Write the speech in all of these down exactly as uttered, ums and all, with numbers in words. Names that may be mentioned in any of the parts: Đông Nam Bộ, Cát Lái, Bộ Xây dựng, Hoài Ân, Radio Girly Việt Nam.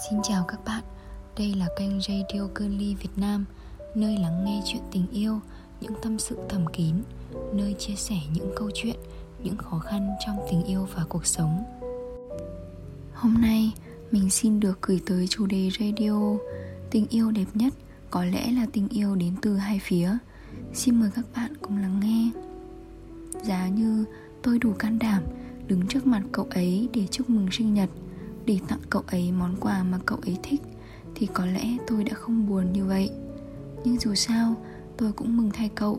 Xin chào các bạn, đây là kênh Radio Girly Việt Nam, nơi lắng nghe chuyện tình yêu, những tâm sự thầm kín, nơi chia sẻ những câu chuyện, những khó khăn trong tình yêu và cuộc sống. Hôm nay, mình xin được gửi tới chủ đề radio Tình yêu đẹp nhất có lẽ là tình yêu đến từ hai phía. Xin mời các bạn cùng lắng nghe. Giá như tôi đủ can đảm đứng trước mặt cậu ấy để chúc mừng sinh nhật, để tặng cậu ấy món quà mà cậu ấy thích, thì có lẽ tôi đã không buồn như vậy. Nhưng dù sao, tôi cũng mừng thay cậu,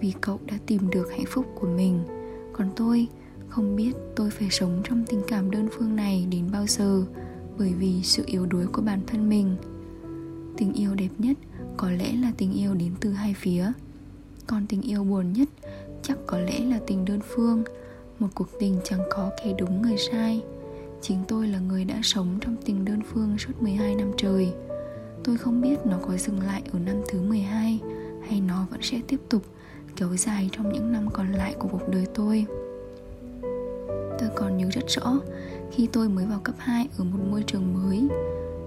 vì cậu đã tìm được hạnh phúc của mình. Còn tôi, không biết tôi phải sống trong tình cảm đơn phương này đến bao giờ, bởi vì sự yếu đuối của bản thân mình. Tình yêu đẹp nhất có lẽ là tình yêu đến từ hai phía. Còn tình yêu buồn nhất chắc có lẽ là tình đơn phương, một cuộc tình chẳng có kẻ đúng người sai. Chính tôi là người đã sống trong tình đơn phương suốt mười hai năm trời. Tôi không biết nó có dừng lại ở năm thứ mười hai hay nó vẫn sẽ tiếp tục kéo dài trong những năm còn lại của cuộc đời tôi. Tôi còn nhớ rất rõ khi tôi mới vào cấp hai ở một môi trường mới.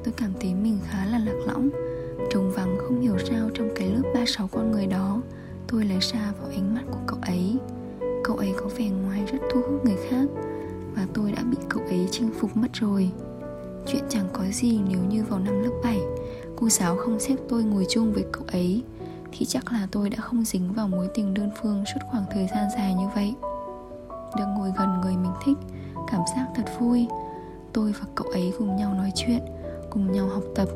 Tôi cảm thấy mình khá là lạc lõng, trống vắng không hiểu sao trong cái lớp ba mươi sáu con người đó. Tôi lại sa vào ánh mắt của cậu ấy. Cậu ấy có vẻ ngoài rất thu hút người khác, và tôi đã bị cậu ấy chinh phục mất rồi. Chuyện chẳng có gì nếu như vào năm lớp bảy, cô giáo không xếp tôi ngồi chung với cậu ấy, thì chắc là tôi đã không dính vào mối tình đơn phương suốt khoảng thời gian dài như vậy. Được ngồi gần người mình thích, cảm giác thật vui. Tôi và cậu ấy cùng nhau nói chuyện, cùng nhau học tập,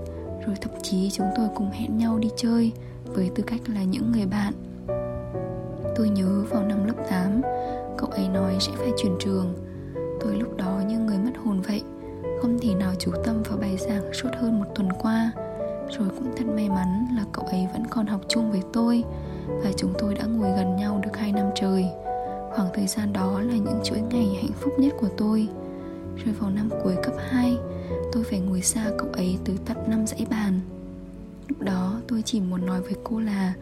rồi thậm chí chúng tôi cùng hẹn nhau đi chơi với tư cách là những người bạn. Tôi nhớ vào năm lớp tám, cậu ấy nói sẽ phải chuyển trường. Tôi lúc đó như người mất hồn vậy, không thể nào chú tâm vào bài giảng suốt hơn một tuần qua. Rồi cũng thật may mắn là cậu ấy vẫn còn học chung với tôi, và chúng tôi đã ngồi gần nhau được hai năm trời. Khoảng thời gian đó là những chuỗi ngày hạnh phúc nhất của tôi. Rồi vào năm cuối cấp hai, tôi phải ngồi xa cậu ấy tới tận năm dãy bàn. Lúc đó tôi chỉ muốn nói với cô là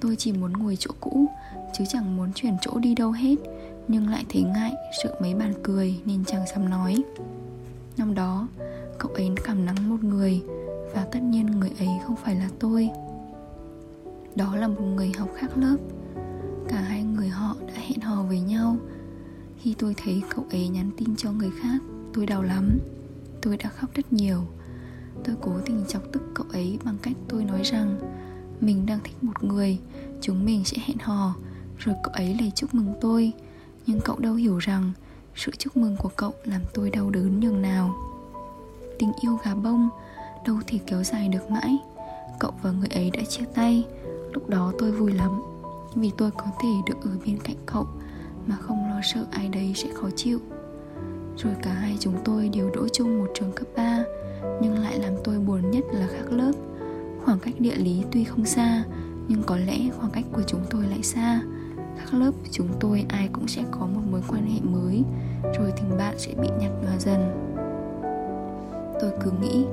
tôi chỉ muốn ngồi chỗ cũ, chứ chẳng muốn chuyển chỗ đi đâu hết. Nhưng lại thấy ngại, sợ mấy bạn cười nên chẳng dám nói. Năm đó, cậu ấy cảm nắng một người, và tất nhiên người ấy không phải là tôi. Đó là một người học khác lớp. Cả hai người họ đã hẹn hò với nhau. Khi tôi thấy cậu ấy nhắn tin cho người khác, tôi đau lắm. Tôi đã khóc rất nhiều. Tôi cố tình chọc tức cậu ấy bằng cách tôi nói rằng mình đang thích một người, chúng mình sẽ hẹn hò, rồi cậu ấy lại chúc mừng tôi. Nhưng cậu đâu hiểu rằng sự chúc mừng của cậu làm tôi đau đớn nhường nào. Tình yêu gà bông đâu thể kéo dài được mãi. Cậu và người ấy đã chia tay. Lúc đó tôi vui lắm, vì tôi có thể được ở bên cạnh cậu mà không lo sợ ai đấy sẽ khó chịu. Rồi cả hai chúng tôi đều đỗ chung một trường cấp ba. Nhưng lại làm tôi buồn nhất là khác lớp. Khoảng cách địa lý tuy không xa, nhưng có lẽ khoảng cách của chúng tôi lại xa. Các lớp chúng tôi ai cũng sẽ có một mối quan hệ mới, rồi tình bạn sẽ bị nhạt nhòa dần. Tôi cứ nghĩ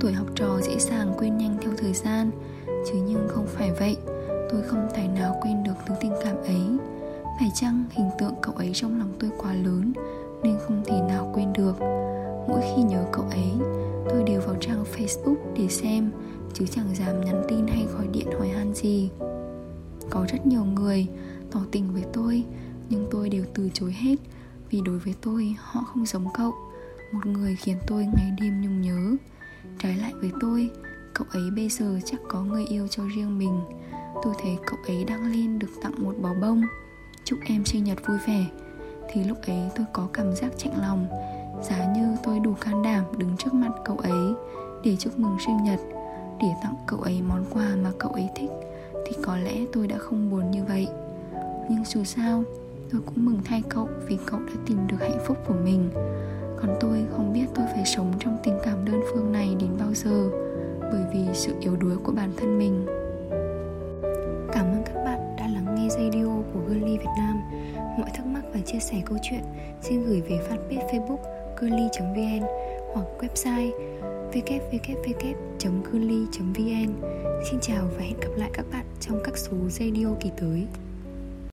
tuổi học trò dễ dàng quên nhanh theo thời gian, chứ nhưng không phải vậy. Tôi không tài nào quên được thứ tình cảm ấy. Phải chăng hình tượng cậu ấy trong lòng tôi quá lớn nên không thể nào quên được. Mỗi khi nhớ cậu ấy, tôi đều vào trang Facebook để xem, chứ chẳng dám nhắn tin hay gọi điện hỏi han gì. Có rất nhiều người tỏ tình với tôi, nhưng tôi đều từ chối hết, vì đối với tôi họ không giống cậu, một người khiến tôi ngày đêm nhung nhớ. Trái lại với tôi, cậu ấy bây giờ chắc có người yêu cho riêng mình. Tôi thấy cậu ấy đăng lên được tặng một bó bông, chúc em sinh nhật vui vẻ, thì lúc ấy tôi có cảm giác chạnh lòng. Giá như tôi đủ can đảm đứng trước mặt cậu ấy để chúc mừng sinh nhật, để tặng cậu ấy món quà mà cậu ấy thích, thì có lẽ tôi đã không buồn như vậy. Nhưng dù sao, tôi cũng mừng thay cậu vì cậu đã tìm được hạnh phúc của mình. Còn tôi không biết tôi phải sống trong tình cảm đơn phương này đến bao giờ, bởi vì sự yếu đuối của bản thân mình. Cảm ơn các bạn đã lắng nghe radio của Girly Việt Nam. Mọi thắc mắc và chia sẻ câu chuyện xin gửi về fanpage Facebook girly chấm vn hoặc website w w w chấm girly chấm vn. Xin chào và hẹn gặp lại các bạn trong các số radio kỳ tới.